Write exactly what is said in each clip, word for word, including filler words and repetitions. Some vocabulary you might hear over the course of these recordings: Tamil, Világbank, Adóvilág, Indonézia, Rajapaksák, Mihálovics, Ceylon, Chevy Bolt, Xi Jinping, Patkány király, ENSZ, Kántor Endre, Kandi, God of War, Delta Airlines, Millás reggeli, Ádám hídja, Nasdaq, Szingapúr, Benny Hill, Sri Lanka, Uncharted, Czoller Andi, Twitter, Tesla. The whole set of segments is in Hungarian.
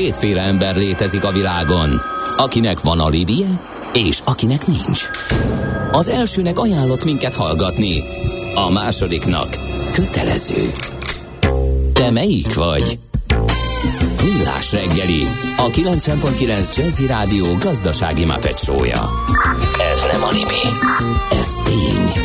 kétféle ember létezik a világon, akinek van alibije, és akinek nincs. Az elsőnek ajánlott minket hallgatni, a másodiknak kötelező. Te melyik vagy? Millás reggeli, a kilencven egész kilenc Jazzy Rádió gazdasági mápecsója. Ez nem animi, ez tény.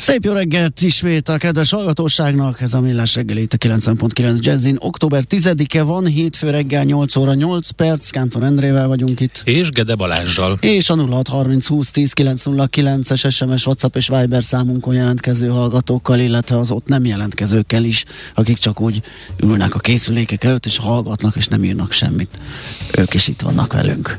Szép jó reggelt ismét a kedves hallgatóságnak, ez a Millás reggeli itt a kilencven egész kilenc Jazzin. október tizedike van, hétfő reggel nyolc óra nyolc perc, Kántor Endrével vagyunk itt. És Gede Balázsral. És a nulla hat harminc húsz tíz kilenc nulla kilences es em es, WhatsApp és Viber számunkon jelentkező hallgatókkal, illetve az ott nem jelentkezőkkel is, akik csak úgy ülnek a készülékek előtt és hallgatnak és nem írnak semmit. Ők is itt vannak velünk.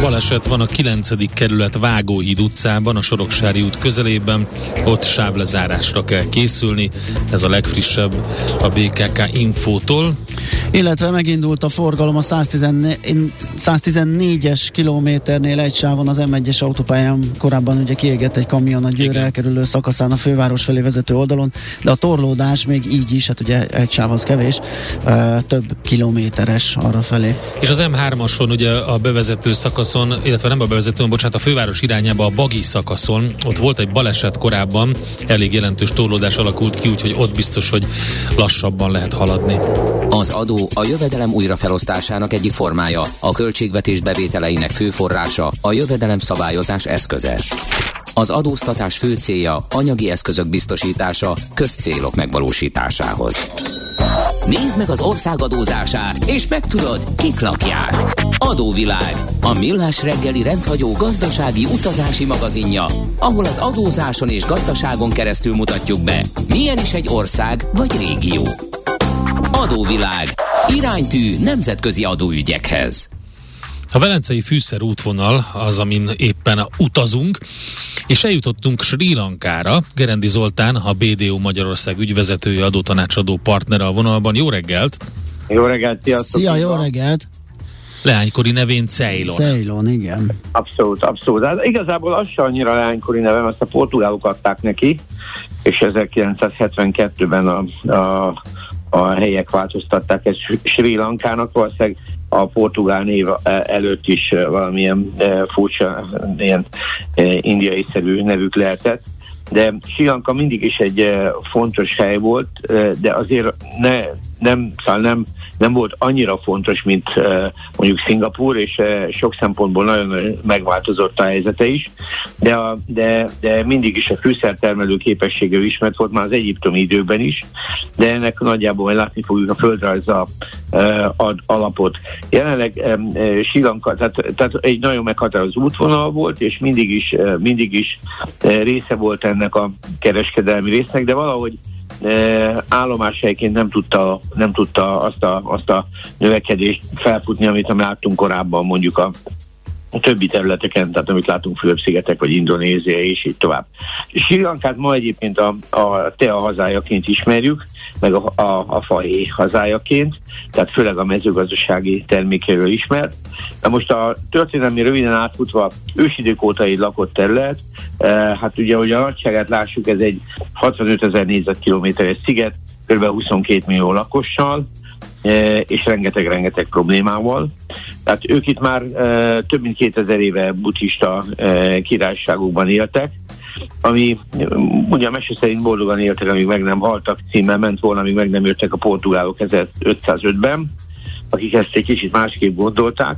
Baleset van a kilencedik kerület Vágóhíd utcában, a Soroksári út közelében, ott sávlezárásra kell készülni. Ez a legfrissebb a bé ká ká infótól. Illetve megindult a forgalom a száztizennégyes kilométernél egy sávon az em egyes autópályán. Korábban ugye kiégett egy kamion a Győrre elkerülő szakaszán a főváros felé vezető oldalon, de a torlódás még így is, hát ugye egy sáv az kevés, több kilométeres arra felé. És az em hármason ugye a bevezető szakaszon, illetve nem a bevezetőn, bocsánat, a főváros irányába a Bagi szakaszon, ott volt egy baleset korábban, elég jelentős torlódás alakult ki, úgyhogy ott biztos, hogy lassabban lehet haladni. Az adó a jövedelem újrafelosztásának egyik formája, a költségvetés bevételeinek fő forrása, a jövedelem szabályozás eszköze. Az adóztatás fő célja anyagi eszközök biztosítása közcélok megvalósításához. Nézd meg az ország adózását, és megtudod, kik lakják. Adóvilág, a Millás reggeli rendhagyó gazdasági utazási magazinja, ahol az adózáson és gazdaságon keresztül mutatjuk be, milyen is egy ország vagy régió. Adóvilág, iránytű nemzetközi adóügyekhez. A velencei fűszer útvonal az, amin éppen utazunk, és eljutottunk Sri Lankára. Gerendi Zoltán, a bé dé o Magyarország ügyvezetője, adótanácsadó partnere a vonalban. Jó reggelt! Jó reggelt! Sziasztok! Szia, jó reggelt! Leánykori nevén Ceylon. Ceylon, igen. Abszolút, abszolút. Hát igazából az se annyira leánykori nevem, azt a portugálok adták neki, és ezerkilencszázhetvenkettőben a, a, a helyek változtatták ezt Sri Lankának, valószínűleg a portugál név előtt is valamilyen furcsa, ilyen indiai-szerű nevük lehetett, de Sri Lanka mindig is egy fontos hely volt, de azért ne, nem, szóval nem, nem volt annyira fontos, mint mondjuk Szingapúr, és sok szempontból nagyon megváltozott a helyzete is, de, a, de, de mindig is a fűszertermelő képessége ismert volt már az egyiptomi időben is, de ennek nagyjából látni fogjuk a földrajza ad alapot. Jelenleg Sri Lanka, tehát, tehát egy nagyon meghatározó útvonal volt, és mindig is, mindig is része volt ennek a kereskedelmi résznek, de valahogy állomáshelyként nem tudta, nem tudta azt, a, azt a növekedést felfutni, amit láttunk korábban mondjuk a a többi területeken, tehát amit látunk Fülöp-szigetek, vagy Indonézia, és így tovább. Sri Lankát ma egyébként a, a tea hazájaként ismerjük, meg a, a, a faé hazájaként, tehát főleg a mezőgazdasági termékéről ismert. De most a történelmi röviden átfutva ősidők óta egy lakott terület, e, hát ugye, hogy a nagyságát lássuk, ez egy hatvanötezer négyzetkilométeres sziget, kb. huszonkét millió lakossal, és rengeteg-rengeteg problémával. Tehát ők itt már e, több mint kétezer éve buddhista e, királyságokban éltek, ami ugye a mese szerint boldogan éltek, amíg meg nem haltak, címmel ment volna, amíg meg nem jöttek a portugálok ezerötszázötben, akik ezt egy kicsit másképp gondolták,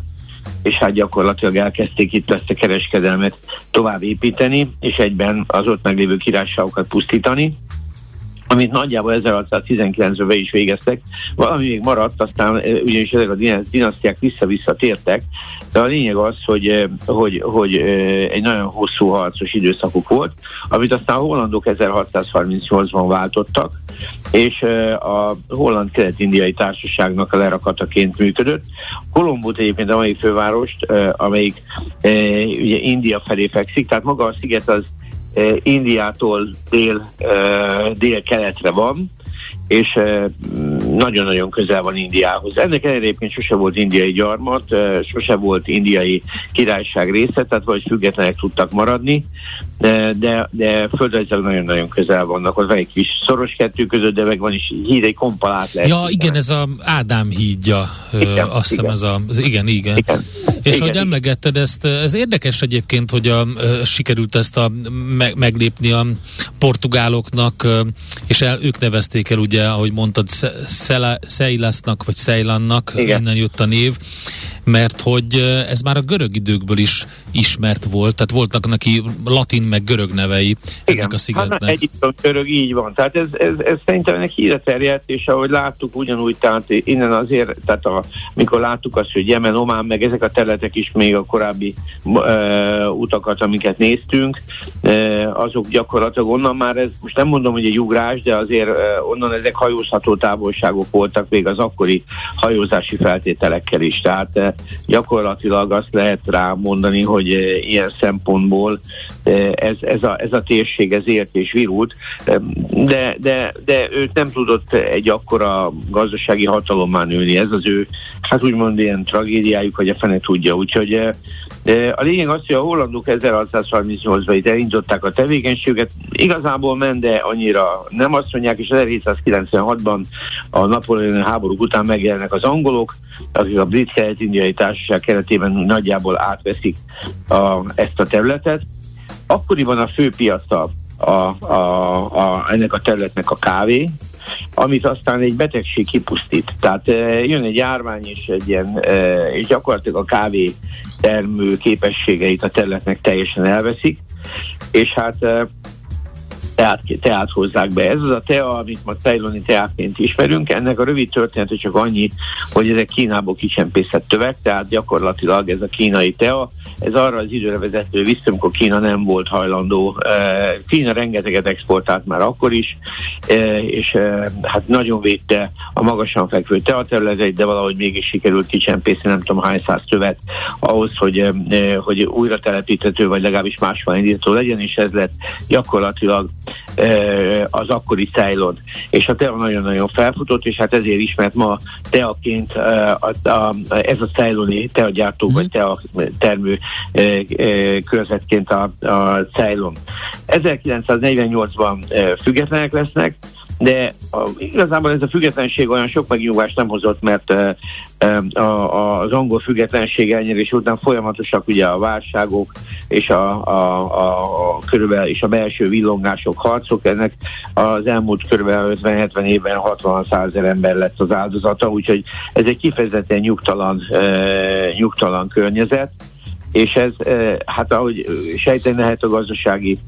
és hát gyakorlatilag elkezdték itt ezt a kereskedelmet tovább építeni, és egyben az ott meglévő királyságokat pusztítani, amit nagyjából ezerhatszáztizenkilencben be is végeztek, valami még maradt, aztán ugyanis ezek a dinasztiák vissza-vissza tértek, de a lényeg az, hogy, hogy, hogy egy nagyon hosszú harcos időszakuk volt, amit aztán a hollandok ezerhatszázharmincnyolcban váltottak, és a holland kelet-indiai társaságnak a lerakataként működött. Kolombót egyébként a mai fővárost, amelyik ugye India felé fekszik, tehát maga a sziget az Indiától dél, dél-keletre van, és nagyon-nagyon közel van Indiához. Ennek egyébként sose volt indiai gyarmat, sose volt indiai királyság része, tehát vagy függetlenek tudtak maradni, de, de földrajzilag nagyon-nagyon közel vannak. Ott van egy kis szoros kettő között, de meg van is híd, egy komppal át lehet. Ja, igen, ez az Ádám hídja. Igen, azt hiszem ez a... Igen, igen. igen. És igen, ahogy emlegetted ezt, ez érdekes egyébként, hogy a, sikerült ezt a, me, meglépni a portugáloknak, és el, ők nevezték el, ugye, ahogy mondtad, Ceylasnak, vagy Ceylannak, innen jött a név, mert hogy ez már a görög időkből is ismert volt, tehát voltak neki latin meg görög nevei igen. ennek a szigetnek. Igen, egyiptom görög, így van. Tehát ez, ez, ez szerintem ennek híre terjedt, és ahogy láttuk ugyanúgy, tehát innen azért, tehát a, amikor láttuk azt, hogy Jemen, Omán, meg ezek a területek is még a korábbi e, utakat, amiket néztünk, e, azok gyakorlatilag onnan már, ez, most nem mondom, hogy egy ugrás, de azért e, onnan ezek hajózható távolságok voltak még az akkori hajózási feltételekkel is. Tehát e, gyakorlatilag azt lehet rá mondani, hogy ilyen szempontból ez, ez, a, ez a térség ez élt és virult, de, de, de őt nem tudott egy akkora gazdasági hatalommá nőni. Ez az ő, hát úgymond ilyen tragédiájuk, hogy a fene tudja. Úgyhogy a lényeg az, hogy a hollandok ezerhatszázharmincnyolcban itt elindították a tevékenységet, igazából ment, de annyira nem azt mondják, és ezerhétszázkilencvenhatban a napóleoni háborúk után megjelennek az angolok, akik a brit kelet-indiai társaság keretében nagyjából átveszik a, ezt a területet. Akkoriban a fő piaca a, a, a, ennek a területnek a kávé, amit aztán egy betegség kipusztít. Tehát e, jön egy járvány, és egy ilyen, e, és gyakorlatilag a kávé termő képességeit a területnek teljesen elveszik, és hát e, teát, teát hozzák be. Ez az a tea, amit ma ceyloni teáként ismerünk. Ennek a rövid története csak annyi, hogy ezek Kínából kicsempészett tövek, tehát gyakorlatilag ez a kínai tea, ez arra az időre vezető vissza, amikor Kína nem volt hajlandó. Kína rengeteget exportált már akkor is, és hát nagyon védte a magasan fekvő teaterületeit, de valahogy mégis sikerült kicsempészni nem tudom hány száz tövet ahhoz, hogy, hogy újra telepíthető, vagy legalábbis máshol indítható legyen, és ez lett gyakorlatilag az akkori Ceylon. És a tea nagyon-nagyon felfutott, és hát ezért ismert ma teaként ez a ceyloni teagyártó, vagy teatermő körzetként a, a Ceylon. ezerkilencszáznegyvennyolcban függetlenek lesznek, de a, igazából ez a függetlenség olyan sok megnyugvást nem hozott, mert e, e, a, az angol függetlenség elnyerés után folyamatosak ugye a válságok és a, a, a, a körülbelül és a belső villongások, harcok. Ennek az elmúlt körülbelül ötven-hetven évben hatvan-százezer ember lett az áldozata, úgyhogy ez egy kifejezetten nyugtalan, e, nyugtalan környezet. És ez, hát ahogy sejteni lehet, a gazdasági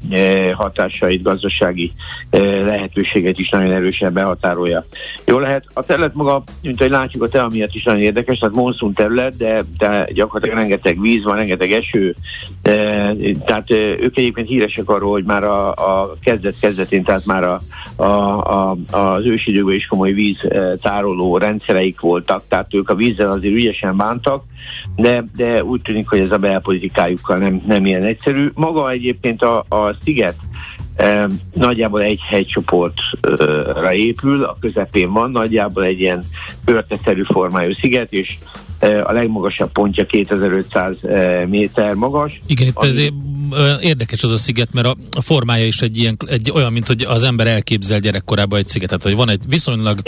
hatásait, gazdasági lehetőséget is nagyon erősen behatárolja. Jó lehet, a terület maga, mint ahogy látjuk, a tea miatt is nagyon érdekes, tehát monszun terület, de, de gyakorlatilag rengeteg víz van, rengeteg eső, tehát ők egyébként híresek arról, hogy már a, a kezdet-kezdetén, tehát már a, a, a, az ősidőben is komoly víztároló rendszereik voltak, tehát ők a vízzel azért ügyesen bántak, de, de úgy tűnik, hogy ez a belpolitikájukkal nem, nem ilyen egyszerű. Maga egyébként a, a sziget e, nagyjából egy hegycsoportra épül, a közepén van, nagyjából egy ilyen körteszerű formájú sziget, és e, a legmagasabb pontja kétezer-ötszáz méter magas. Igen, itt ami... ezért érdekes az a sziget, mert a, a formája is egy, ilyen, egy olyan, mint hogy az ember elképzel gyerekkorában egy szigetet, hogy van egy viszonylag,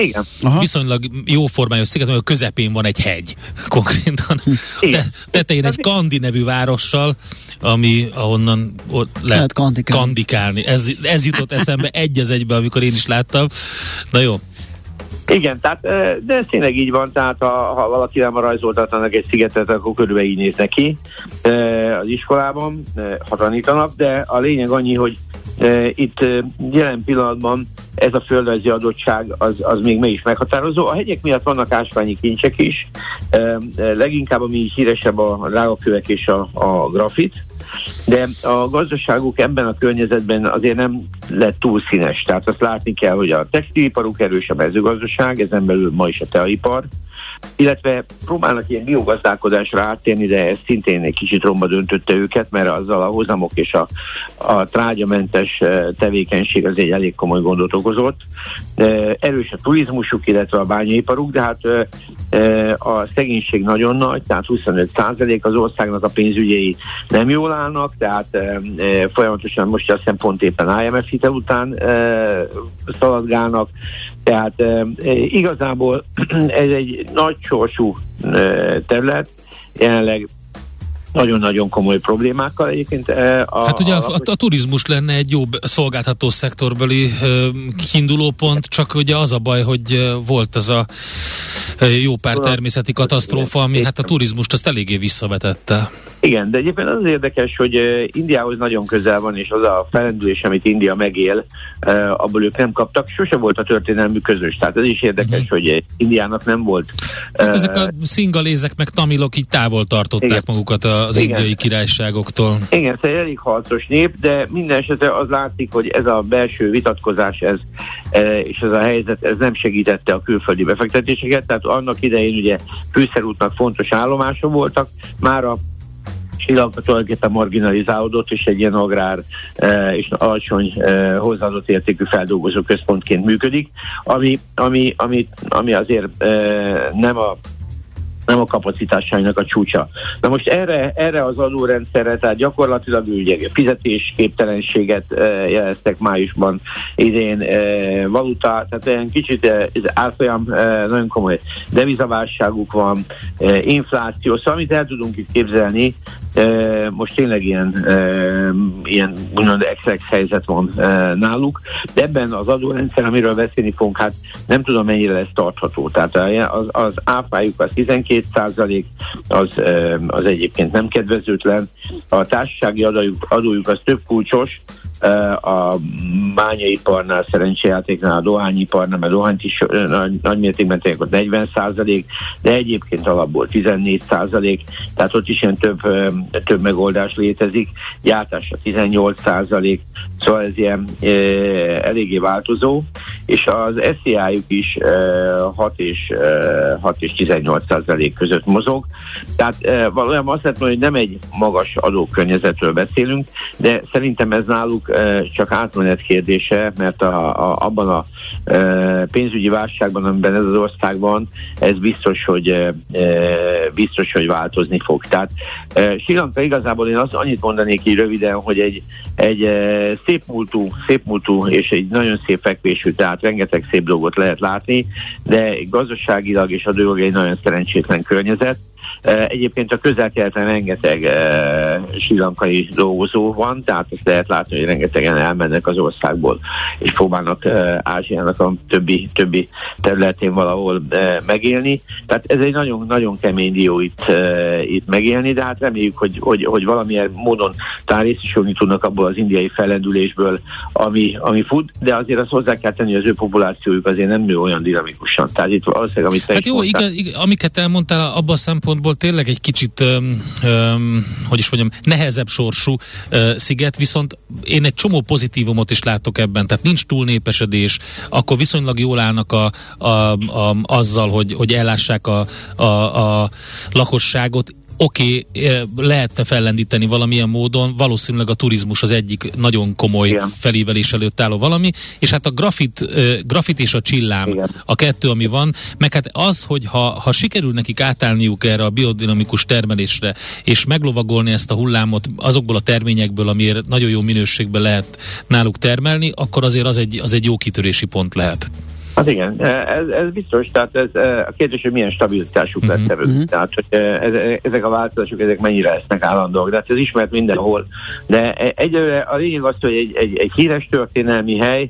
viszonylag jó formájú sziget, mert a közepén van egy hegy konkrétan. Te, tetején egy Kandi nevű várossal, ami ahonnan ott lehet, lehet kandikálni. kandikálni. Ez, ez jutott eszembe egy az egybe, amikor én is láttam. Na jó. Igen, tehát, de ez tényleg így van, tehát ha, ha valaki nem rajzoltatnak egy szigetet, akkor körülbelül így néznek ki az iskolában, ha tanítanak, de a lényeg annyi, hogy itt jelen pillanatban ez a földrajzi adottság az, az még meg is meghatározó. A hegyek miatt vannak ásványi kincsek is, leginkább ami híresebb a rágakövek és a, a grafit, de a gazdaságuk ebben a környezetben azért nem lett túl színes. Tehát azt látni kell, hogy a textiliparuk erős, a mezőgazdaság, ezen belül ma is a teaipar, illetve próbálnak ilyen biogazdálkodásra áttérni, de ez szintén egy kicsit romba döntötte őket, mert azzal a hozamok és a, a trágyamentes tevékenység az egy elég komoly gondot okozott. Erős a turizmusuk, illetve a bányaiparuk, de hát a szegénység nagyon nagy, tehát huszonöt százalék az országnak, a pénzügyei nem jól állnak, tehát folyamatosan most azt hiszem pont éppen I M F hitel után szaladgálnak, tehát igazából ez egy nagy sorsú terület, jelenleg nagyon-nagyon komoly problémákkal egyébként. A, hát ugye a, a, a turizmus lenne egy jobb szolgáltató szektorbeli kiindulópont, csak ugye az a baj, hogy volt ez a jó pár természeti katasztrófa, ami hát a turizmust azt eléggé visszavetette. Igen, de egyébként az, az érdekes, hogy Indiához nagyon közel van, és az a felendülés, amit India megél, abból ők nem kaptak, sose volt a történelmű közös. Tehát ez is érdekes, uh-huh. hogy Indiának nem volt. Hát ezek a szingalézek meg tamilok így távol tartották igen. magukat az igen. indiai királyságoktól. Igen, ez egy elég harcos nép, de minden esetre az látszik, hogy ez a belső vitatkozás ez, és ez a helyzet ez nem segítette a külföldi befektetéseket, tehát annak idején ugye fűszerútnak fontos állomások voltak, már a Sri Lanka tulajdonképpen marginalizálódott, és egy ilyen agrár eh, és alacsony eh, hozzáadott értékű feldolgozó központként működik, ami, ami, ami, ami azért eh, nem a nem a kapacitásainak a csúcsa. Na most erre, erre az adórendszerre, tehát gyakorlatilag ugye fizetésképtelenséget e, jeleztek májusban idén, e, valuta, tehát olyan kicsit e, átfolyam e, nagyon komoly devizaválságuk van, e, infláció, szóval amit el tudunk itt képzelni, e, most tényleg ilyen, e, ilyen úgymond ex-ex helyzet van e, náluk, de ebben az adórendszer, amiről beszélni fogunk, hát nem tudom mennyire lesz tartható. Tehát az, az áfájuk az tizenkét százalék, az, az egyébként nem kedvezőtlen. A társasági adójuk, adójuk az több kulcsos, a bányaiparnál, szerencsejátéknál, a dohányiparnál, mert dohányt is nagy, nagy mértékben tényleg ott negyven százalék, de egyébként alapból tizennégy százalék, tehát ott is ilyen több, több megoldás létezik, gyártásra tizennyolc százalék, szóval ez ilyen e, eléggé változó, és az es zé i-juk is e, hat és tizennyolc százalék között mozog, tehát e, valójában azt lehet mondani, hogy nem egy magas adókörnyezetről beszélünk, de szerintem ez náluk csak átmenet kérdése, mert a, a, abban a e, pénzügyi válságban, amiben ez az ország van, ez biztos, hogy e, biztos, hogy változni fog. Tehát e, Sri Lanka igazából én azt annyit mondanék így röviden, hogy egy, egy e, szép múltú, szép múltú és egy nagyon szép fekvésű, tehát rengeteg szép dolgot lehet látni, de gazdaságilag és adólag egy nagyon szerencsétlen környezet. Egyébként a közel-keleten rengeteg eh, sri lankai dolgozó van, tehát ezt lehet látni, hogy rengetegen elmennek az országból, és próbálnak eh, Ázsiának a többi, többi területén valahol eh, megélni. Tehát ez egy nagyon-nagyon kemény dió itt, eh, itt megélni, de hát reméljük, hogy, hogy, hogy valamilyen módon talán részesülni tudnak abból az indiai fellendülésből, ami, ami fut, de azért azt hozzá kell tenni, hogy az ő populációjuk azért nem nő olyan dinamikusan. Tehát itt valószínűleg, amit te hát jó, mondtál, igaz, igaz, amiket elmondtál abban a szempontból, tényleg egy kicsit, öm, öm, hogy is mondjam, nehezebb sorsú ö, sziget, viszont én egy csomó pozitívumot is látok ebben, tehát nincs túlnépesedés, akkor viszonylag jól állnak a, a, a, azzal, hogy, hogy ellássák a, a, a lakosságot. Oké, okay, lehetne fellendíteni valamilyen módon, valószínűleg a turizmus az egyik nagyon komoly igen. felívelés előtt álló valami, és hát a grafit, grafit és a csillám igen. a kettő, ami van, meg hát az, hogy ha, ha sikerül nekik átállniuk erre a biodinamikus termelésre, és meglovagolni ezt a hullámot azokból a terményekből, amiért nagyon jó minőségben lehet náluk termelni, akkor azért az egy, az egy jó kitörési pont lehet. Hát igen, ez, ez biztos, tehát ez, a kérdés, hogy milyen stabilitásuk lesz ebből, mm-hmm. tehát hogy ezek a változások, ezek mennyire lesznek állandóak, de hát ez ismert mindenhol, de egyelőre a lényeg az, hogy egy, egy, egy híres történelmi hely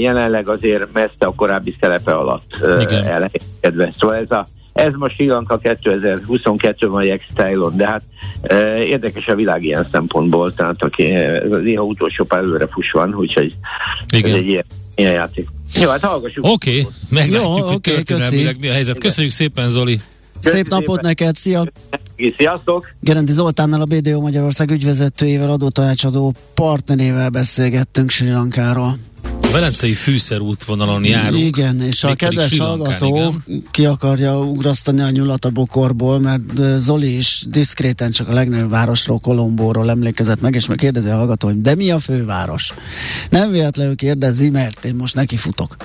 jelenleg azért messze a korábbi szerepe alatt elhelyezkedve, szóval ez a Ez most Sri Lanka kétezer-huszonkettőben egy Ceylon, de hát e, érdekes a világ ilyen szempontból, tehát aki néha utolsó pár előre fuss van, úgyhogy igen. ez egy ilyen, ilyen játék. Jó, hát hallgassuk. Oké, okay. meglátjuk, jó, hogy okay, történelmileg mi a helyzet. Köszönjük szépen, Zoli! Köszönjük Szép napot szépen. Neked, szia! Sziasztok! Gerendi Zoltánnal, a bé dé o Magyarország ügyvezetőjével, adótanácsadó partnerével beszélgettünk Sri Lankáról. velencei fűszerútvonalon járunk. Igen, és a kedves hallgató ki akarja ugrasztani a nyulat a bokorból, mert Zoli is diszkréten csak a legnagyobb városról, Kolombóról emlékezett meg, és meg kérdezi a hallgató, hogy de mi a főváros? Nem véletlenül kérdezi, mert én most neki futok.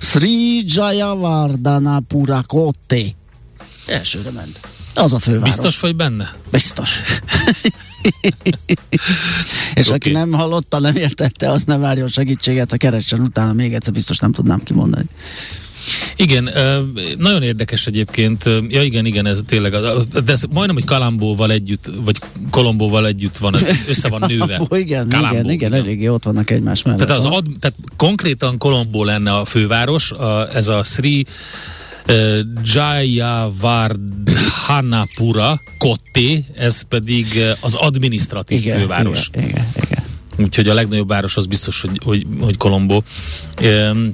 Sri Jayavardana Pura Kotti. Elsőre ment. Az a főváros. Biztos vagy benne? Biztos. És okay. Aki nem hallotta, nem értette, az ne várjon segítséget, ha keressen utána, még egyszer biztos nem tudnám kimondani. Igen, nagyon érdekes egyébként. Ja igen, igen, ez tényleg az, de ez majdnem, hogy Kalambóval együtt, vagy Kolombóval együtt van, össze van nőve. Igen, Kalambó, igen, igen, eléggé ott vannak egymás mellett. Tehát, az ad, tehát konkrétan Kolombó lenne a főváros, a, ez a Sri Uh, Jayavardhanapura Kotti, ez pedig az adminisztratív igen, főváros. Igen, igen, igen. Úgyhogy a legnagyobb város az biztos, hogy, hogy, hogy Kolombó. Um,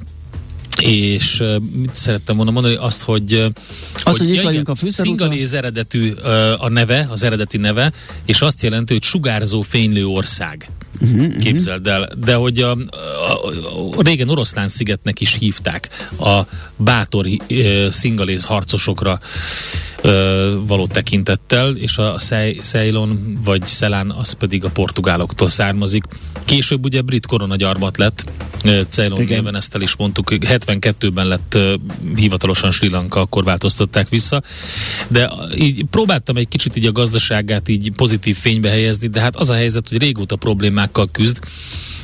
és uh, mit szerettem volna mondani? Azt, hogy, uh, azt, hogy, hogy itt vagyunk a fűszerúton. Szingaléz eredetű uh, a neve, az eredeti neve, és azt jelenti, hogy sugárzó fénylő ország. Uh-huh, képzeld el. De hogy a, a, a régen Oroszlán szigetnek is hívták a bátor e, szingaléz harcosokra e, való tekintettel, és a Ceylon vagy Ceylon az pedig a portugáloktól származik. Később ugye brit koronagyarmat lett, e, Ceylon néven, ezt el is mondtuk, hetvenkettőben lett e, hivatalosan Sri Lanka, akkor változtatták vissza, de így próbáltam egy kicsit így a gazdaságát így pozitív fénybe helyezni, de hát az a helyzet, hogy régóta problémák küzd,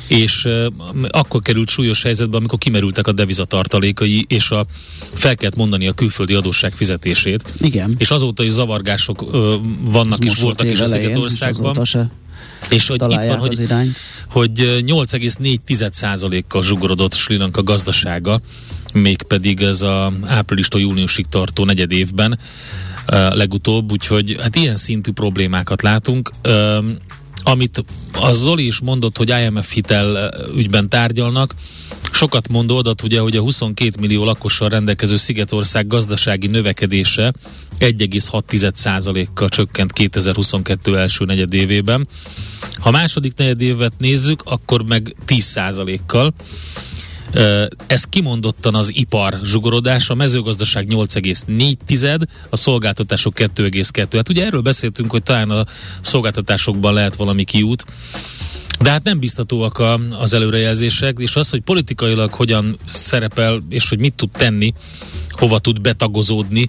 és uh, akkor került súlyos helyzetbe, amikor kimerültek a devizatartalékai, és a, fel kellett mondani a külföldi adósság fizetését. Igen. És azóta is zavargások uh, vannak is, voltak is a Szigetországban. És hogy itt van, hogy, hogy nyolc egész négy tized százalékkal zsugorodott Sri Lanka gazdasága, mégpedig ez az áprilistól júniusig tartó negyed évben uh, legutóbb, úgyhogy hát ilyen szintű problémákat látunk. Uh, amit a Zoli is mondott, hogy I M F hitel ügyben tárgyalnak. Sokat mond oldalt ugye, hogy a huszonkét millió lakossal rendelkező Szigetország gazdasági növekedése egy egész hat tized százalékkal csökkent kétezer-huszonkettő első negyedévében. Ha második negyedévet nézzük, akkor meg tíz százalékkal. Ez kimondottan az ipar zsugorodása, a mezőgazdaság nyolc egész négy tized, a szolgáltatások kettő egész kettő. Hát ugye erről beszéltünk, hogy talán a szolgáltatásokban lehet valami kiút, de hát nem biztatóak a, az előrejelzések, és az, hogy politikailag hogyan szerepel, és hogy mit tud tenni, hova tud betagozódni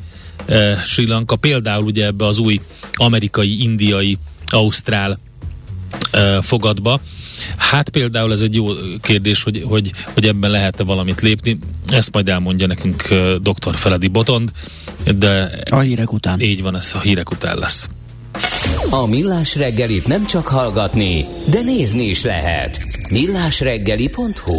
eh, Sri Lanka, például ugye ebbe az új amerikai, indiai, ausztrál eh, fogadba. Hát például ez egy jó kérdés, hogy, hogy, hogy ebben lehet-e valamit lépni. Ezt majd elmondja nekünk doktor Feledi Botond, de a hírek után. Így van, ez a hírek után lesz. A Millás reggelit nem csak hallgatni, de nézni is lehet. millásreggeli pont hu.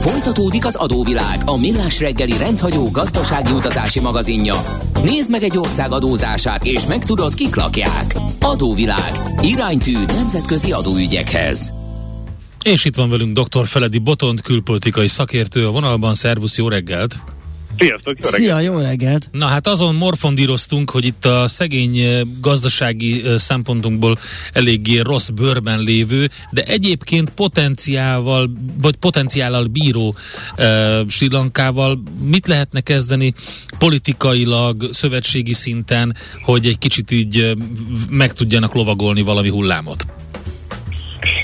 Folytatódik az adóvilág, a Millás reggeli rendhagyó gazdasági utazási magazinja. Nézd meg egy ország adózását, és megtudod, kik lakják. Adóvilág. Iránytű nemzetközi adóügyekhez. És itt van velünk doktor Feledi Botond, külpolitikai szakértő a vonalban. Szervusz, jó reggelt! Sziasztok, jó reggelt! Szia, jó reggelt! Na hát azon morfondíroztunk, hogy itt a szegény gazdasági szempontunkból eléggé rossz bőrben lévő, de egyébként potenciával, vagy potenciállal bíró e, Sri Lankával mit lehetne kezdeni politikailag, szövetségi szinten, hogy egy kicsit így meg tudjanak lovagolni valami hullámot?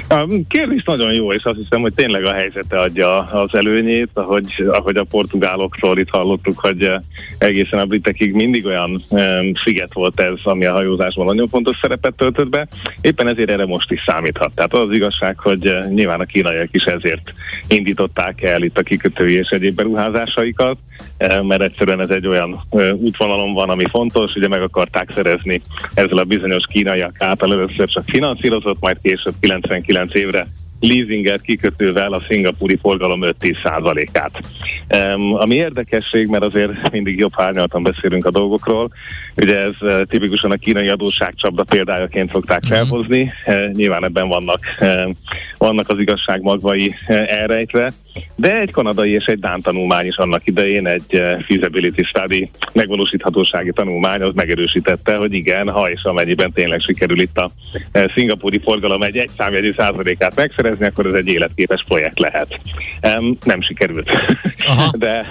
A kérdés nagyon jó, és azt hiszem, hogy tényleg a helyzete adja az előnyét, ahogy, ahogy a portugálokról itt hallottuk, hogy egészen a britekig mindig olyan um, sziget volt ez, ami a hajózásban nagyon fontos szerepet töltött be, éppen ezért erre most is számíthat. Tehát az, az igazság, hogy nyilván a kínaiak is ezért indították el itt a kikötői és egyéb beruházásaikat, mert egyszerűen ez egy olyan útvonalon van, ami fontos, ugye meg akarták szerezni ezzel a bizonyos kínaiak által először csak finanszírozott, majd később kilencvenkilenc évre leasinggel kikötővel a szingapúri forgalom öt-tíz százalékát. Um, ami érdekesség, mert azért mindig jobb hárnyaltan beszélünk a dolgokról, ugye ez uh, tipikusan a kínai adósságcsapda példájaként szokták felhozni, uh, nyilván ebben vannak, uh, vannak az igazságmagvai uh, elrejtve, de egy kanadai és egy dán tanulmány is annak idején, egy feasibility study, megvalósíthatósági tanulmány, az megerősítette, hogy igen, ha és amennyiben tényleg sikerül itt a szingapúri forgalom egy egyszámjegyű százalékát megszerezni, akkor ez egy életképes projekt lehet. Nem sikerült. Aha. De...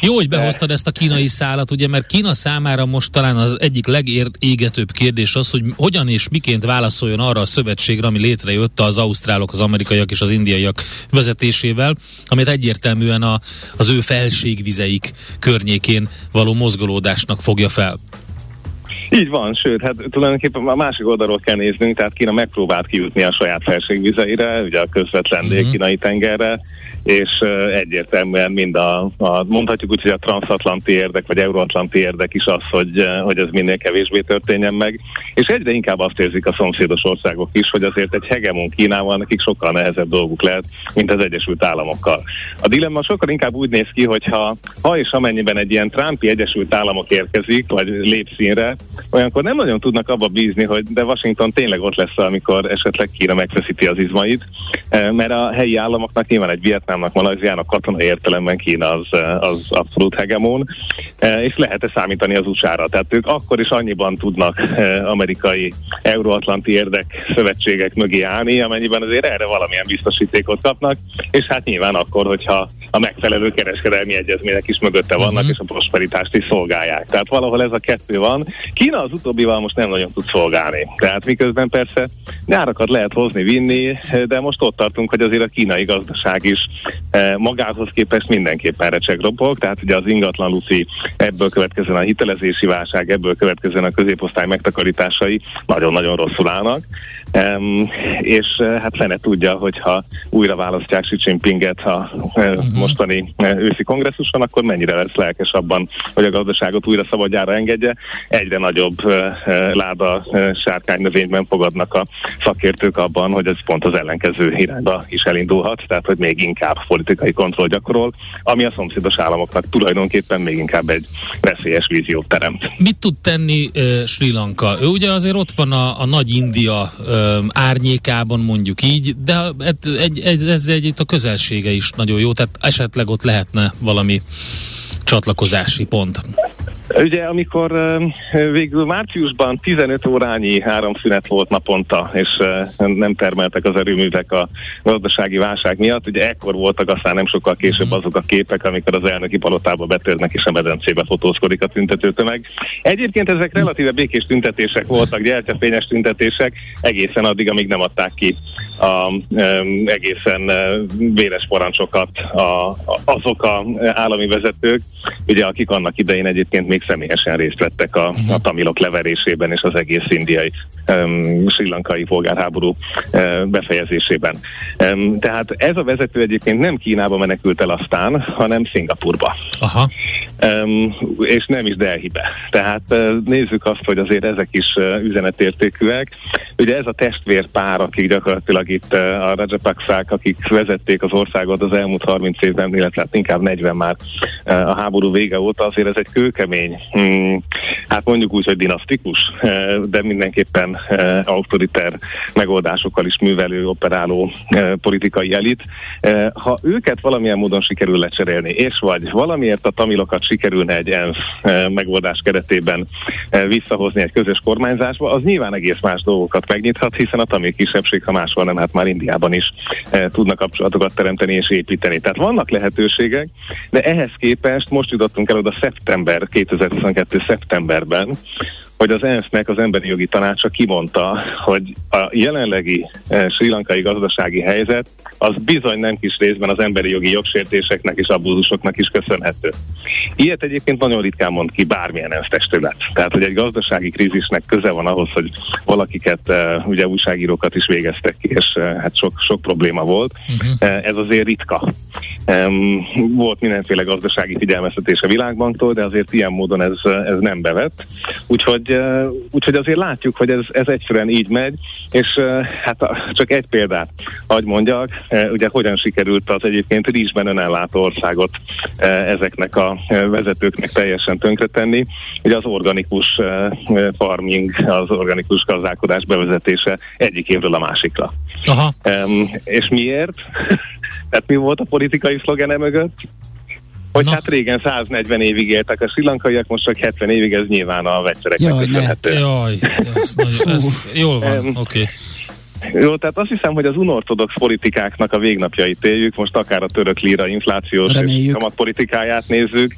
Jó, hogy behoztad ezt a kínai szálat, ugye, mert Kína számára most talán az egyik legégetőbb kérdés az, hogy hogyan és miként válaszoljon arra a szövetségre, ami létrejött az ausztrálok, az amerikaiak és az indiaiak vezetésével, amit egyértelműen a, az ő felségvizeik környékén való mozgolódásnak fogja fel. Így van, sőt, hát tulajdonképpen a másik oldalról kell néznünk, tehát Kína megpróbált kijutni a saját felségvizeire, ugye a közvetlen dél-kínai tengerre, és uh, egyértelműen mind a, a, mondhatjuk úgy, hogy a transatlanti érdek, vagy euróatlanti érdek is az, hogy, uh, hogy ez minél kevésbé történjen meg, és egyre inkább azt érzik a szomszédos országok is, hogy azért egy hegemon Kínával nekik sokkal nehezebb dolguk lehet, mint az Egyesült Államokkal. A dilemma sokkal inkább úgy néz ki, hogy ha, ha és amennyiben egy ilyen Trumpi Egyesült Államok érkezik, vagy lép színre, olyankor nem nagyon tudnak abba bízni, hogy de Washington tényleg ott lesz, amikor esetleg Kína megfeszíti az izmait, mert a helyi államoknak, nyilván egy Vietnámnak, Malajziának katonai értelemben Kína az, az abszolút hegemon, és lehet-e számítani az u es á-ra. Tehát ők akkor is annyiban tudnak amerikai, euróatlanti érdek szövetségek mögé állni, amennyiben azért erre valamilyen biztosítékot kapnak, és hát nyilván akkor, hogyha a megfelelő kereskedelmi egyezmények is mögötte vannak, mm. és a prosperitást is szolgálják. Tehát valahol ez a kettő van. Kína az utóbbival most nem nagyon tud szolgálni. Tehát miközben persze árakat lehet hozni, vinni, de most ott tartunk, hogy azért a kínai gazdaság is magához képest mindenképpen recsegropog. Tehát ugye az ingatlan lufi, ebből következően a hitelezési válság, ebből következően a középosztály megtakarításai nagyon-nagyon rosszul állnak. Um, és hát fene tudja, hogyha újra választják Xi Jinpinget a uh-huh. mostani őszi kongresszuson, akkor mennyire lesz lelkes abban, hogy a gazdaságot újra szabadjára engedje. Egyre nagyobb uh, láda uh, sárkánynövényben fogadnak a szakértők abban, hogy ez pont az ellenkező irányba is elindulhat, tehát hogy még inkább politikai kontroll gyakorol, ami a szomszédos államoknak tulajdonképpen még inkább egy veszélyes víziót teremt. Mit tud tenni uh, Sri Lanka? Ő ugye azért ott van a, a nagy India uh, árnyékában, mondjuk így, de ez egy a közelsége is nagyon jó, tehát esetleg ott lehetne valami csatlakozási pont. Ugye, amikor végül márciusban tizenöt órányi három szünet volt naponta, és nem termeltek az erőművek a gazdasági válság miatt, ugye ekkor voltak, aztán nem sokkal később azok a képek, amikor az elnöki palotába betörnek, és a medencébe fotózkodik a tüntetőtömeg. Egyébként ezek relatíve békés tüntetések voltak, gyertyafényes tüntetések, egészen addig, amíg nem adták ki a, um, egészen véres parancsokat a, a, azok a állami vezetők, ugye, akik annak idején egyébként még személyesen részt vettek a, a tamilok leverésében és az egész indiai um, sri-lankai polgárháború um, befejezésében. Um, tehát ez a vezető egyébként nem Kínába menekült el aztán, hanem Szingapúrba. Aha. Um, és nem is Delhibe. Tehát uh, nézzük azt, hogy azért ezek is uh, üzenetértékűek. Ugye ez a testvérpár, akik gyakorlatilag itt uh, a Rajapaksák, akik vezették az országot az elmúlt harminc évben, illetve inkább negyven már uh, a háború vége óta, azért ez egy kőkemény, Hmm, hát mondjuk úgy, hogy dinasztikus, de mindenképpen autoriter megoldásokkal is művelő, operáló politikai elit. Ha őket valamilyen módon sikerül lecserélni, és vagy valamiért a tamilokat sikerülne egy ENSZ megoldás keretében visszahozni egy közös kormányzásba, az nyilván egész más dolgokat megnyithat, hiszen a tamil kisebbség, ha máshol nem, hát már Indiában is tudnak kapcsolatokat teremteni és építeni. Tehát vannak lehetőségek, de ehhez képest most jutottunk el oda szeptember kétezer-huszonkettő szeptemberben, hogy az ENSZ-nek az emberi jogi tanácsa kimondta, hogy a jelenlegi eh, sri-lankai gazdasági helyzet az bizony nem kis részben az emberi jogi jogsértéseknek és abúzusoknak is köszönhető. Ilyet egyébként nagyon ritkán mond ki bármilyen ENSZ testület. Tehát, hogy egy gazdasági krízisnek köze van ahhoz, hogy valakiket, eh, ugye újságírókat is végeztek ki, és eh, hát sok, sok probléma volt. Uh-huh. Eh, ez azért ritka. Um, volt mindenféle gazdasági figyelmeztetés a Világbanktól, de azért ilyen módon ez, ez nem bevett. Úgyhogy Úgyhogy azért látjuk, hogy ez, ez egyszerűen így megy, és hát a, csak egy példát hadd mondjak, ugye hogyan sikerült az egyébként rizsben önellátó országot ezeknek a vezetőknek teljesen tönkretenni. Ugye az organikus farming, az organikus gazdálkodás bevezetése egyik évről a másikra. Aha. Um, és miért? Tehát mi volt a politikai szlogene mögött? Hogy na. Hát régen száznegyven évig éltek a sri lankaiak, most csak hetven évig, ez nyilván a vegyszereknek köszönhető. Jaj, ez, nagyon, ez jól van, oké. Okay. Jó, tehát azt hiszem, hogy az unorthodox politikáknak a végnapjait éljük, most akár a török lira inflációs Reméljük. és kamatpolitikáját nézzük.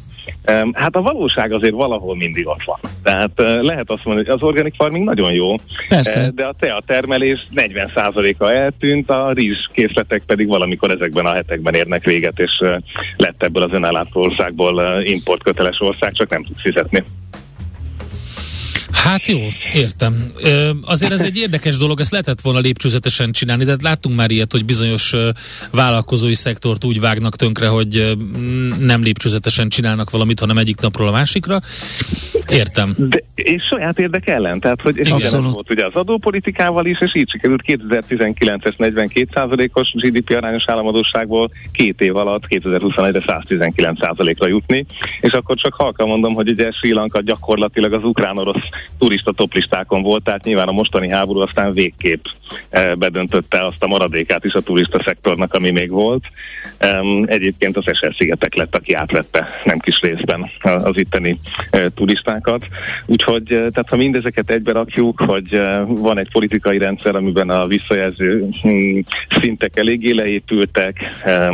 Hát a valóság azért valahol mindig ott van. Tehát lehet azt mondani, hogy az organic farming nagyon jó, Persze. de a tea termelés negyven százaléka eltűnt, a rizskészletek pedig valamikor ezekben a hetekben érnek véget, és lett ebből az önállátó országból importköteles ország, csak nem tudsz fizetni. Hát jó, értem. Azért ez egy érdekes dolog, ezt lehetett volna lépcsőzetesen csinálni, de láttunk már ilyet, hogy bizonyos vállalkozói szektort úgy vágnak tönkre, hogy nem lépcsőzetesen csinálnak valamit, hanem egyik napról a másikra. Értem. De, és saját érdek ellen, tehát hogy ugyanaz volt ugye az adópolitikával is, és így sikerült kétezer-tizenkilences negyvenkét százalékos gé dé pé arányos államadósságból két év alatt kétezer-huszonegyre száztizenkilenc százalékra jutni, és akkor csak halkan mondom, hogy ugye Sri Lanka gyakorlatilag az ukrán-orosz turista toplistákon volt, tehát nyilván a mostani háború aztán végképp e, bedöntötte azt a maradékát is a turista szektornak, ami még volt. Um, egyébként az Seychelle-szigetek lett, aki átvette nem kis részben az itteni e, turistákat. Úgyhogy, e, tehát ha mindezeket egybe rakjuk, hogy e, van egy politikai rendszer, amiben a visszajelző hm, szintek eléggé leépültek, e,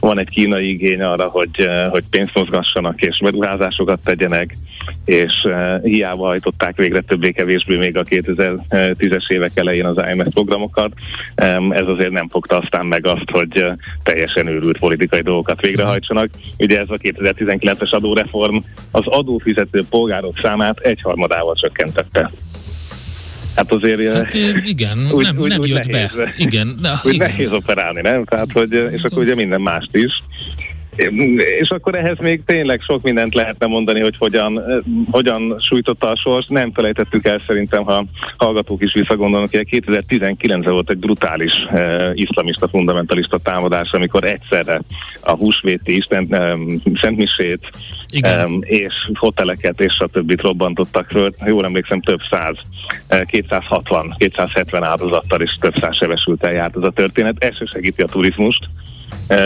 van egy kínai igény arra, hogy, e, hogy pénzt mozgassanak és beruházásokat tegyenek, és e, hiába hajtott végre többé-kevésbé még a kétezer-tízes évek elején az i em ef programokat. Ez azért nem fogta aztán meg azt, hogy teljesen őrült politikai dolgokat végrehajtsanak. Ugye ez a kétezer-tizenkilences adóreform az adófizető polgárok számát egyharmadával csökkentette. Hát azért... Hát, igen, úgy, nem, úgy, nem úgy jött nehéz, be. Igen, na, úgy igen. Nehéz operálni, nem? Tehát, hogy, és akkor ugye minden mást is. És akkor ehhez még tényleg sok mindent lehetne mondani, hogy hogyan, hogyan sújtotta a sors. Nem felejtettük el szerintem, ha hallgatók is visszagondolnak, hogy kétezer-tizenkilencben volt egy brutális eh, iszlamista, fundamentalista támadás, amikor egyszerre a húsvéti Isten, eh, szentmisét eh, és hoteleket és a többit robbantottak föl. Jól emlékszem, több száz, eh, kétszázhatvan, kétszázhetven áldozattal és több száz sebesültel járt ez a történet. Ez se segíti a turizmust,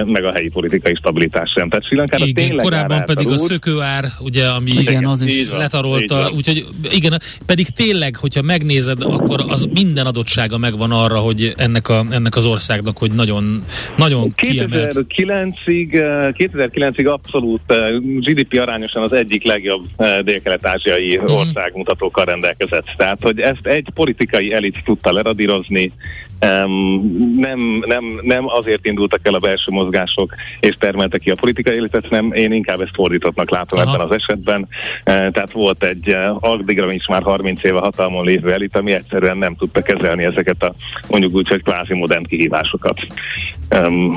meg a helyi politikai stabilitás sem. Tehát Sri Lankára tényleg korábban pedig a szökőár, ugye, ami igen, az is letarolta, úgyhogy igen, pedig tényleg, hogyha megnézed, akkor az minden adottsága megvan arra, hogy ennek, a, ennek az országnak, hogy nagyon, nagyon kiemelt. kétezer-kilencig abszolút gé dé pé arányosan az egyik legjobb délkelet-ázsiai mm. ország mutatókkal rendelkezett. Tehát, hogy ezt egy politikai elit tudta leradírozni. Um, nem, nem, nem azért indultak el a belső mozgások és termeltek ki a politikai életet, nem, én inkább ezt fordítottnak látom Aha. ebben az esetben. Uh, tehát volt egy uh, addigra is már harminc éve hatalmon lévő elit, ami egyszerűen nem tudta kezelni ezeket a, mondjuk úgy, hogy kvázi modern kihívásokat. Um,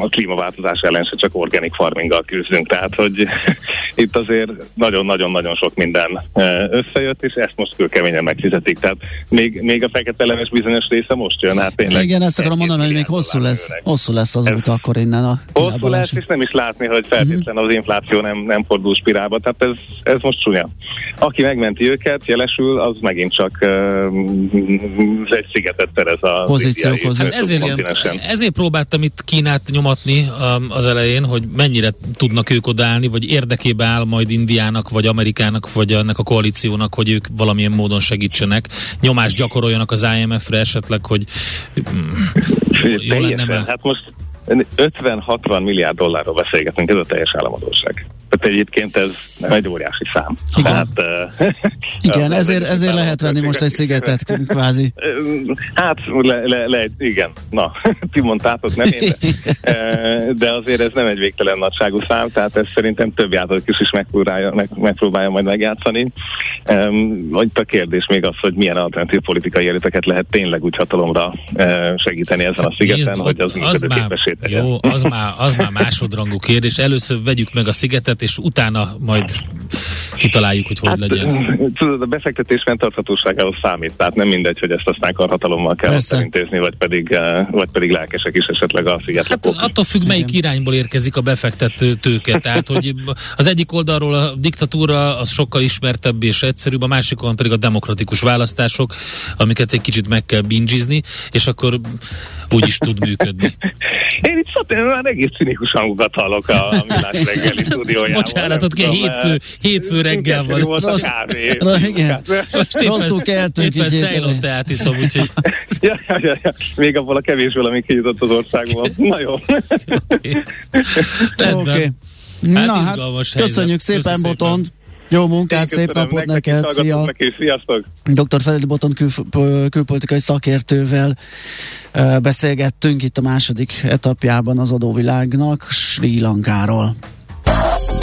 a klímaváltozás ellen se csak organic farminggal küzdünk, tehát hogy itt azért nagyon-nagyon-nagyon sok minden összejött, és ezt most kőkeményen megfizetik. Tehát még, még a fekete leves bizonyos része most jön. Hát tényleg, igen, ezt akarom mondani, hogy még hosszú lesz, hosszú lesz az út akkor innen a hosszú lesz, és nem is látni, hogy feltétlenül az infláció nem, nem fordul spirálba, tehát ez, ez most csúnya. Aki megmenti őket, jelesül, az megint csak um, egy szigetet terez a pozíciókhoz. Hát ezért, ezért próbáltam itt Kínát nyomatni um, az elején, hogy mennyire tudnak ők odaállni, vagy érdekébe áll majd Indiának, vagy Amerikának, vagy ennek a koalíciónak, hogy ők valamilyen módon segítsenek, nyomást gyakoroljanak az i em ef-re esetleg, hogy jó lenne. Hát most ötven-hatvan milliárd dollárról beszélgetünk, ez a teljes államadósság. Tehát egyébként ez egy óriási szám. Igen, hát, igen ezért, ezért lehet venni most egy szigetet, kvázi. Hát, le, le, le, igen, na, ti mondtátok, nem én, de, de azért ez nem egy végtelen nagyságú szám, tehát ez szerintem több játékos is megpróbálja, meg, megpróbálja majd megjátszani. Itt a kérdés még az, hogy milyen alternatív politikai eliteket lehet tényleg úgy hatalomra segíteni ezen a szigeten, Nézd, hogy az működőképessé tegyen. Jó, az már, az már másodrangú kérdés. Először vegyük meg a szigetet, és utána majd kitaláljuk, hogy hogy hát, legyen. Tudod, a befektetés fenntarthatóságához számít, tehát nem mindegy, hogy ezt aztán karhatalommal kell intézni, vagy pedig, vagy pedig lelkesek is esetleg a szigetlakók. Hát attól függ, melyik irányból érkezik a befektető tőke. Tehát, hogy az egyik oldalról a diktatúra az sokkal ismertebb és egyszerűbb, a másikon pedig a demokratikus választások, amiket egy kicsit meg kell bingizni, és akkor úgy is tud működni. Én itt szóval már egész cinikus hangulat hallok a, a Milás reggeli stúdiójában. Bocsánatot kell, hétfő, hétfő reggel van. Volt a kávé. Rosszul keltünk. Éppen Ceylon teát iszom, úgyhogy... Ja, ja, ja, ja. Még abból a kevésből, amíg kijutott az országból. Na jó. Oké. Okay. Okay. Hát, Na, hát köszönjük szépen, köszön Botond. Szépen. Jó munkát, szép napot neked, neked szia! Neki, sziasztok! doktor Feledi Botond kül- külpolitikai szakértővel uh, beszélgettünk itt a második etapjában az adóvilágnak, Sri Lankáról.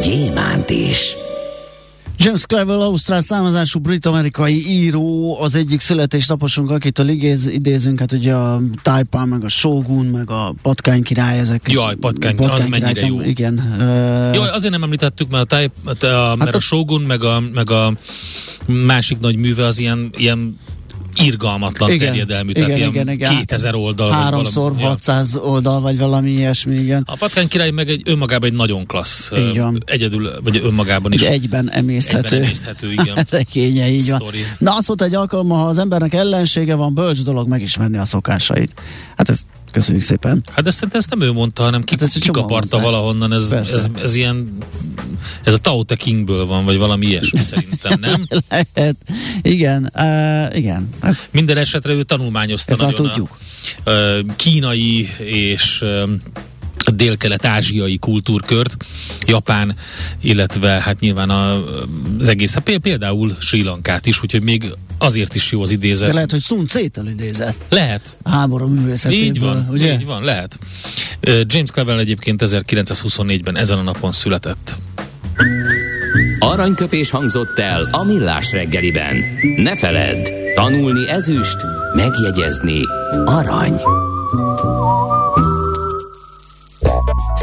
gyémánt is. James Clavell, ausztrál származású brit-amerikai író, az egyik születésnaposunk, akitől igéz, idézünk, hát ugye a Taipán, meg a Shogun, meg a Patkány király, ezek. Jaj, Patkány, patkány az király, mennyire nem, jó. Igen. Jaj, azért nem említettük, mert a, a, hát mert a Shogun, meg a, meg a másik nagy műve az ilyen, ilyen irgalmatlan igen, terjedelmű, igen, tehát igen, igen, kétezer oldal. Háromszor valami, hatszáz ja. oldal, vagy valami ilyesmi, igen. A Patkány király meg egy, önmagában egy nagyon klassz, igen. egyedül, vagy önmagában is. Egy egyben emészthető. Egyben emészthető, igen. Rekénye, így van. Na, azt mondta egy alkalommal, ha az embernek ellensége van, bölcs dolog megismerni a szokásait. Hát ez köszönjük szépen. Hát ezt, ezt nem ő mondta, hanem ki, hát kikaparta valahonnan. Ez, ez, ez, ez ilyen, ez a Tao Te Chingből van, vagy valami ilyesmi szerintem, nem? Lehet. Igen. Uh, igen. Ez, minden esetre ő tanulmányozta nagyon tudjuk. A uh, kínai és uh, a dél-kelet-ázsiai kultúrkört, Japán, illetve hát nyilván a, az egész, például Sri Lankát is, úgyhogy még azért is jó az idézet. De lehet, hogy Sun Tse-től idézett. Lehet. Háború művészetéből. Így van, ugye? Így van, lehet. James Clavell egyébként ezerkilencszázhuszonnégyben ezen a napon született. Aranyköpés hangzott el a Millás reggeliben. Ne feledd, tanulni ezüst, megjegyezni arany.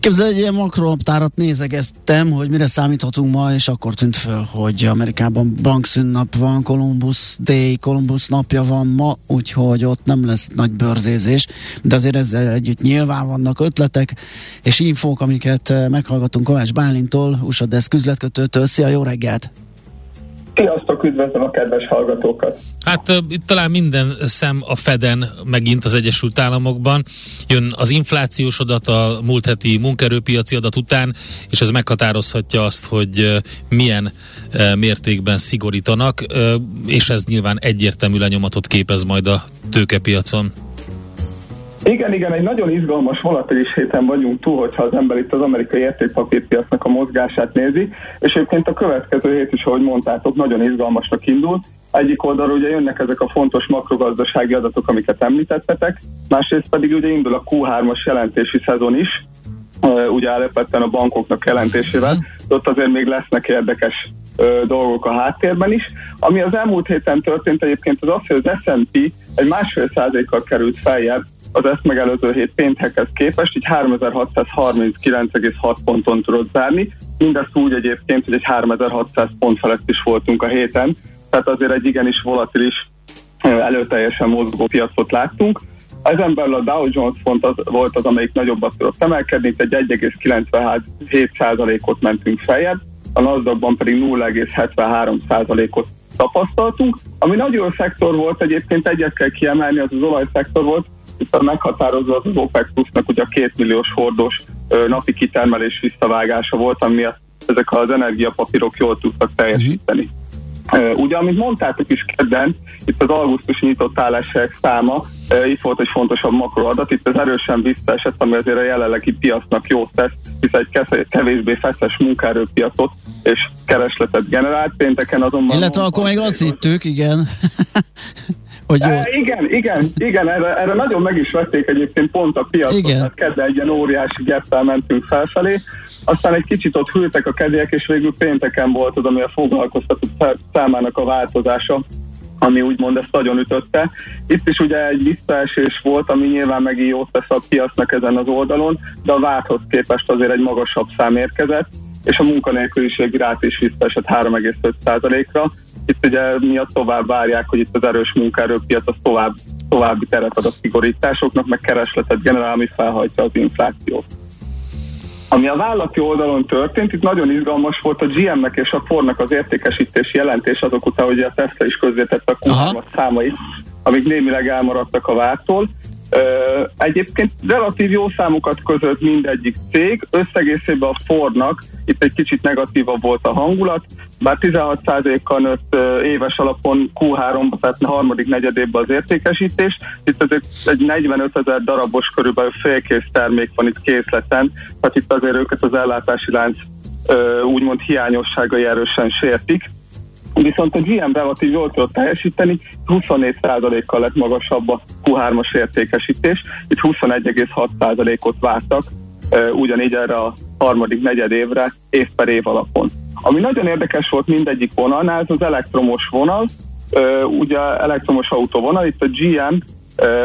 Képzelj, egy ilyen makronaptárat nézegeztem, hogy mire számíthatunk ma, és akkor tűnt föl, hogy Amerikában bankszünnap van, Columbus Day, Columbus napja van ma, úgyhogy ott nem lesz nagy börzézés, de azért ezzel együtt nyilván vannak ötletek és infók, amiket meghallgatunk Kovács Bálinttól, u es á Desk üzletkötőtől. Szia, jó reggelt! Sziasztok, üdvözlöm a kedves hallgatókat! Hát uh, itt talán minden szem a Feden, megint az Egyesült Államokban. Jön az inflációs adat a múlt heti munkaerőpiaci adat után, és ez meghatározhatja azt, hogy uh, milyen uh, mértékben szigorítanak, uh, és ez nyilván egyértelmű lenyomatot képez majd a tőkepiacon. Igen, igen, egy nagyon izgalmas volatilis héten vagyunk túl, hogyha az ember itt az amerikai értékpapírpiacnak a mozgását nézi, és egyébként a következő hét is, ahogy mondtátok, nagyon izgalmasnak indul. Egyik oldalról ugye jönnek ezek a fontos makrogazdasági adatok, amiket említettetek, másrészt pedig ugye indul a kú hármas jelentési szezon is, ugye ellepetten a bankoknak jelentésével, de ott azért még lesznek érdekes dolgok a háttérben is. Ami az elmúlt héten történt egyébként az az, hogy az es and pé egy másfél százalékkal került feljebb az ezt megelőző hét péntekhez képest, így háromezer-hatszázharminckilenc egész hat ponton tudott zárni. Mindezt úgy egyébként, hogy egy háromezer-hatszáz pont felett is voltunk a héten, tehát azért egy igenis volatilis, előteljesen mozgó piacot láttunk. Ezen belül a Dow Jones pont az volt az, amelyik nagyobbat tudott emelkedni, egy egy egész kilencvenhét százalékot mentünk feljebb, a Nasdaqban pedig nulla egész hetvenhárom százalékot tapasztaltunk. Ami nagy olyan szektor volt, egyébként egyet kell kiemelni, az az olajszektor volt, hiszen meghatározva az OPEC plusznak ugye a kétmilliós hordós napi kitermelés visszavágása volt, ami miatt ezek az energiapapírok jól tudtak teljesíteni. Ugye, amit mondtátok is kedden, itt az augusztusi nyitott állások száma, itt volt egy fontosabb makroadat, itt az erősen visszaesett, ami azért a jelenlegi piacnak jót tesz, hiszen egy kevésbé feszes munkaerőpiacot és keresletet generált. Pénteken azonban... Illetve akkor még azt hittük, igen... E, igen, igen, igen, erre, erre nagyon meg is vették egyébként pont a piacot, igen. Tehát kedden egy ilyen óriási geppel mentünk felfelé, aztán egy kicsit ott hűltek a kedélyek, és végül pénteken volt az, ami a foglalkoztatott számának a változása, ami úgymond ezt nagyon ütötte. Itt is ugye egy visszaesés volt, ami nyilván megint jót tesz a piacnak ezen az oldalon, de a várthoz képest azért egy magasabb szám érkezett, és a munkanélküliségi ráta is visszaesett három egész öt százalékra, Itt ugye miatt tovább várják, hogy itt az erős munkaerőpiac az tovább, további teret ad a szigorításoknak, meg keresletet generál, ami felhajtja az inflációt. Ami a vállalati oldalon történt, itt nagyon izgalmas volt a gé emnek és a Fordnak az értékesítési jelentés, azok után, hogy a Tesla is közzétette a kú hármas számait, amik némileg elmaradtak a vártól. Egyébként relatív jó számokat közölt mindegyik cég, összegészében a Fordnak itt egy kicsit negatívabb volt a hangulat, bár tizenhat százalékkal nőtt éves alapon kú háromban, tehát harmadik negyedében az értékesítés, itt azért egy negyvenöt ezer darabos körülbelül félkész termék van itt készleten, tehát itt azért őket az ellátási lánc úgymond hiányosságai erősen sértik. Viszont a gé em relatív jól tudott teljesíteni, huszonnégy százalékkal lett magasabb a kú hármas értékesítés, itt huszonegy egész hat százalékot vártak, ugyanígy erre a harmadik negyed évre, év per év alapon. Ami nagyon érdekes volt mindegyik vonalnál, az az elektromos vonal, ugye elektromos autóvonal, itt a gé em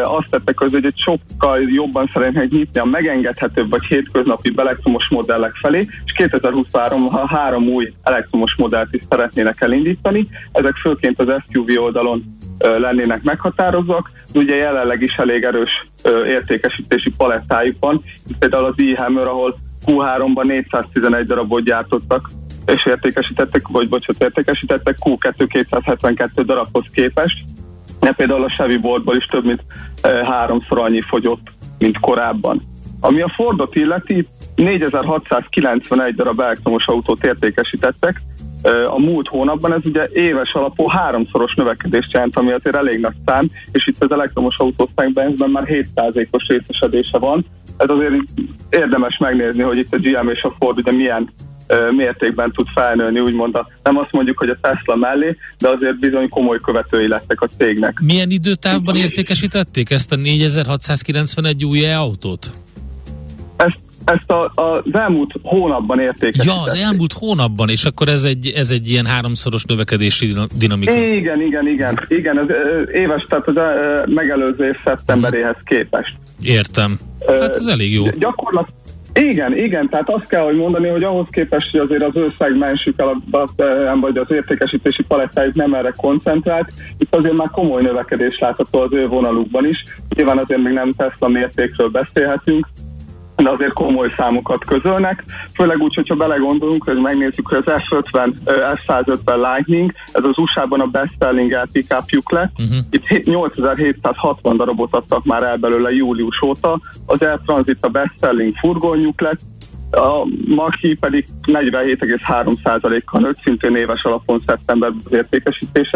azt tette közül, hogy sokkal jobban szeretnék nyitni a megengedhetőbb vagy hétköznapi elektromos modellek felé, és kétezer-huszonháromban három új elektromos modellt is szeretnének elindítani, ezek főként az es u vé oldalon lennének meghatározók, ugye jelenleg is elég erős értékesítési palettájuk van, például az e-Hammer, ahol kú háromban négyszáztizenegy darabot gyártottak, és értékesítettek, vagy bocsánat, értékesítettek kú kettő kétszázhetvenkettő darabhoz képest, de például a Chevy boltból is több mint e, háromszor annyi fogyott, mint korábban. Ami a Fordot illeti, négyezer-hatszázkilencvenegy darab elektromos autót értékesítettek e, a múlt hónapban, ez ugye éves alapú háromszoros növekedést jelent, ami azért elég nagy szám, és itt az elektromos autószegmensben már hét százalékos részesedése van. Ez azért érdemes megnézni, hogy itt a gé em és a Ford ugye milyen mértékben tud felnőni, úgymond a, nem azt mondjuk, hogy a Tesla mellé, de azért bizony komoly követői lettek a cégnek. Milyen időtávban értékesítették ezt a négyezer-hatszázkilencvenegy új autót? Ezt, ezt a, a, az elmúlt hónapban értékesítették. Ja, az elmúlt hónapban, és akkor ez egy, ez egy ilyen háromszoros növekedési dinamika. Igen, igen, igen. igen ez, éves, tehát az megelőző év szeptemberéhez képest. Értem. Hát ez elég jó. Gyakorlatilag Igen, igen, tehát azt kell, hogy mondani, hogy ahhoz képest, hogy azért az ő szegmensük, vagy az értékesítési palettájuk nem erre koncentrált, itt azért már komoly növekedés látható az ő vonalukban is. Nyilván azért még nem Tesla mértékről beszélhetünk, de azért komoly számokat közölnek, főleg úgy, hogyha belegondolunk, hogy megnézzük, hogy az ef ötven, ef százötven Lightning, ez az u es á-ban a best-selling-el pick-upjuk lett, uh-huh. Itt nyolcezer-hétszázhatvan darabot adtak már el belőle július óta, az Air Transit a best-selling furgonjuk lett, a Mach-E pedig negyvenhét egész három százalékkal nőtt, szintén éves alapon szeptemberben az értékesítése,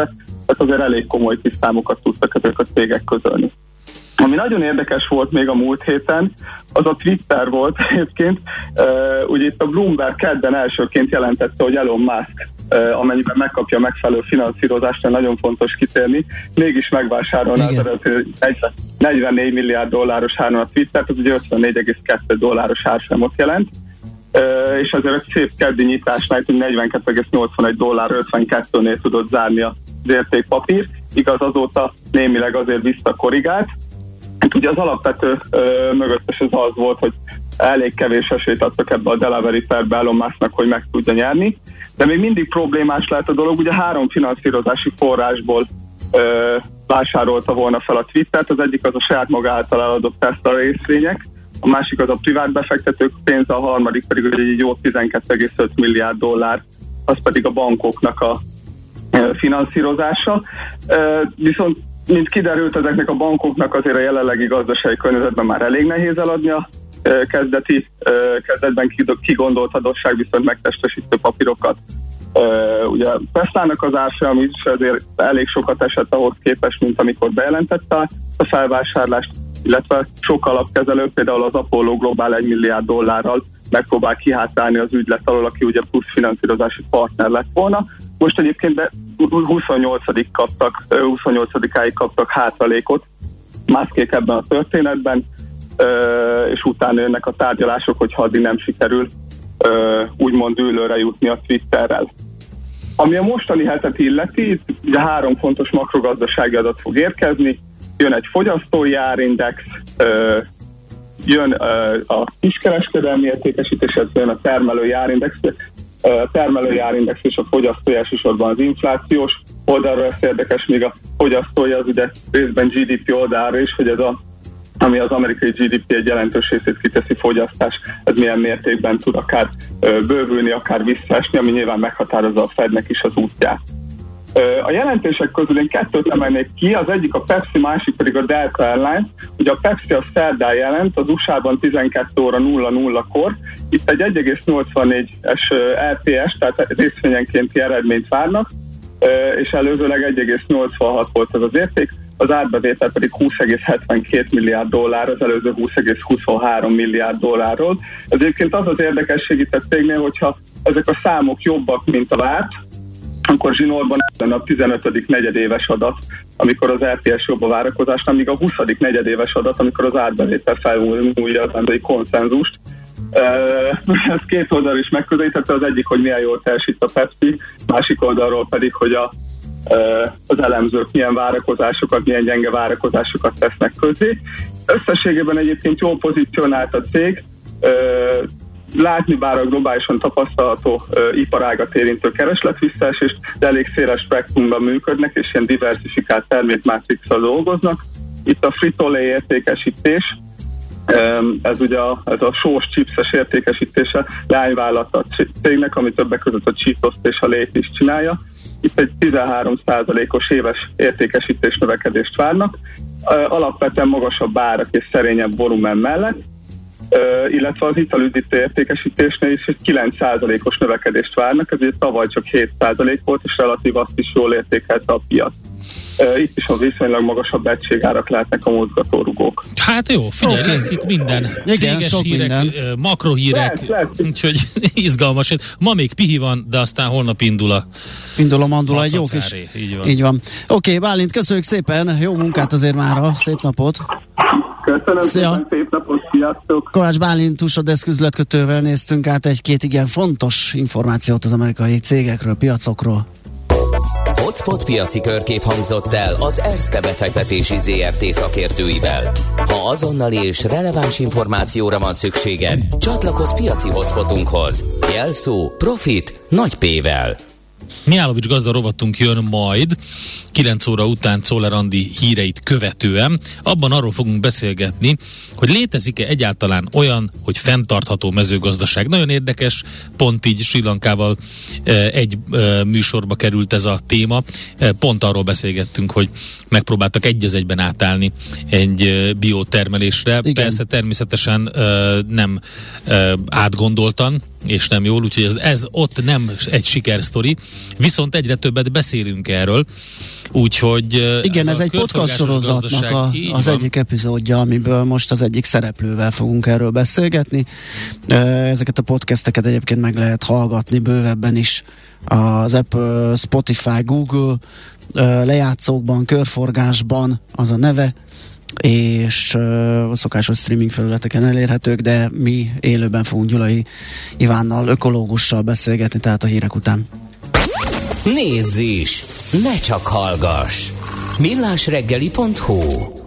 tehát azért elég komoly kis számokat tudtak ezek a cégek közölni. Ami nagyon érdekes volt még a múlt héten, az a Twitter volt egyébként, uh, ugye itt a Bloomberg kedden elsőként jelentette, hogy Elon Musk, uh, amennyiben megkapja megfelelő finanszírozást, nagyon fontos kitérni, mégis megvásárolná az eredeti negyvennégy milliárd dolláros három a Twittert, az ugye ötvennégy egész kettő dolláros árfolyamot jelent, uh, és azért egy szép keddi nyitásnál, hogy negyvenkettő egész nyolcvanegy dollár ötvenkettőnél tudott zárni az értékpapír, igaz azóta némileg azért visszakorrigált. Ugye az alapvető ö, mögöttes az az volt, hogy elég kevés esélyt adtak ebbe a delivery perbe Elon Musknak, hogy meg tudja nyerni, de még mindig problémás lehet a dolog, ugye három finanszírozási forrásból ö, vásárolta volna fel a Twittert, az egyik az a saját maga által eladott Tesla részvények, a másik az a privát befektetők pénze, a harmadik pedig egy jó tizenkettő egész öt milliárd dollár, az pedig a bankoknak a finanszírozása. Viszont, mint kiderült, ezeknek a bankoknak azért a jelenlegi gazdasági környezetben már elég nehéz eladni a kezdeti, kezdetben kigondolt adósság, viszont megtestesítő papírokat. Ugye Teslának az árfolyama is azért elég sokat esett ahhoz képest, mint amikor bejelentette a felvásárlást, illetve sok alapkezelő, például az Apollo Global egy milliárd dollárral megpróbál kihátálni az ügylet alól, aki ugye plusz finanszírozási partner lett volna. Most egyébként huszonnyolcadikáig kaptak hátralékot, mászkék ebben a történetben, és utána jönnek a tárgyalások, hogyha addig nem sikerül úgymond ülőre jutni a Twitterrel. Ami a mostani hetet illeti, ugye három fontos makrogazdasági adat fog érkezni, jön egy fogyasztói árindex, jön a kiskereskedelmi értékesítés, jön a termelői árindex, a termelői árindex és a fogyasztói elsősorban az inflációs oldalra, ez érdekes, még a fogyasztói az ugye részben gé dé pé oldalra is, hogy ez a, ami az amerikai gé dé pé egy jelentős részét kiteszi fogyasztás, ez milyen mértékben tud akár bővülni, akár visszaesni, ami nyilván meghatározza a Fednek is az útját. A jelentések közül én kettőt emelnék ki, az egyik a Pepsi, másik pedig a Delta Airlines. Ugye a Pepsi a szerdán jelent, az u es á-ban tizenkét óra nulla nullakor. Itt egy egy egész nyolcvannégyes el pé es, tehát részvényenkénti eredményt várnak, és előzőleg egy egész nyolcvanhat volt ez az érték, az árbevétel pedig húsz egész hetvenkét milliárd dollár, az előző húsz egész huszonhárom milliárd dollárról. Egyébként az az érdekesség itt a cégnél, hogyha ezek a számok jobbak, mint a várt, akkor zsinórban lenne a tizenötödik negyedéves adat, amikor az er pé es jobb a várakozásnál, míg a huszadik negyedéves adat, amikor az árbevétel felmúlja az emberi konszenzust. Ez két oldal is megközelíthető, az egyik, hogy milyen jól teljesít a Pepsi, másik oldalról pedig, hogy a, az elemzők milyen várakozásokat, milyen gyenge várakozásokat tesznek közé. Összességében egyébként jól pozícionált a cég, látni bár a globálisan tapasztalható ö, iparágat érintő kereslet visszaesést, de elég széles spektrumban működnek, és ilyen diversifikált termékmátrixsal dolgoznak. Itt a fritolé értékesítés, ö, ez ugye a, ez a sós chipses értékesítése, lányvállalat a cégnek, ami többek között a Cheetos-t és a Layt is csinálja. Itt egy tizenhárom százalékos éves értékesítés növekedést várnak, ö, alapvetően magasabb árak és szerényebb volumen mellett, Uh, illetve az italüdítő értékesítésnél is egy kilenc százalékos növekedést várnak, ezért tavaly csak hét százalék volt, és relatív azt is jól értékelte a piac. Uh, itt is a viszonylag magasabb egységárak lehetnek a mozgatórugók. Hát jó, figyelj, okay. Lesz itt minden. Igen, sok hírek, minden. Makrohírek, úgyhogy izgalmas. Ma még pihi van, de aztán holnap indul a... Indul a mandula, egy jó kis... Így van. Így van. Oké, okay, Bálint, köszönjük szépen, jó munkát azért mára, szép napot! Köszönöm, szia. Szép napot, sziasztok! Kovács Bálint u es á-deszk üzletkötővel néztünk át egy-két igen fontos információt az amerikai cégekről, piacokról. Hotspot piaci körkép hangzott el az Erste befektetési zé er té szakértőivel. Ha azonnali és releváns információra van szükséged, csatlakozz piaci hotspotunkhoz. Jelszó Profit nagy P-vel. Mihálovics gazda rovatunk jön majd, kilenc óra után Czoller Andi híreit követően. Abban arról fogunk beszélgetni, hogy létezik-e egyáltalán olyan, hogy fenntartható mezőgazdaság. Nagyon érdekes, pont így Sri Lankával egy műsorba került ez a téma. Pont arról beszélgettünk, hogy megpróbáltak egy az egyben átállni egy biotermelésre. Igen. Persze természetesen nem átgondoltan, és nem jól, úgyhogy ez, ez ott nem egy sikersztori, viszont egyre többet beszélünk erről, úgyhogy... Igen, ez, ez egy podcast sorozatnak a, az van. Egyik epizódja, amiből most az egyik szereplővel fogunk erről beszélgetni. Ezeket a podcasteket egyébként meg lehet hallgatni bővebben is az Apple, Spotify, Google lejátszókban, körforgásban, az a neve, és uh, szokásos streaming felületeken elérhetők, de mi élőben fogunk Gyulai Ivánnal, ökológussal beszélgetni, tehát a hírek után. Nézz is! Ne csak hallgass! millásreggeli pont hu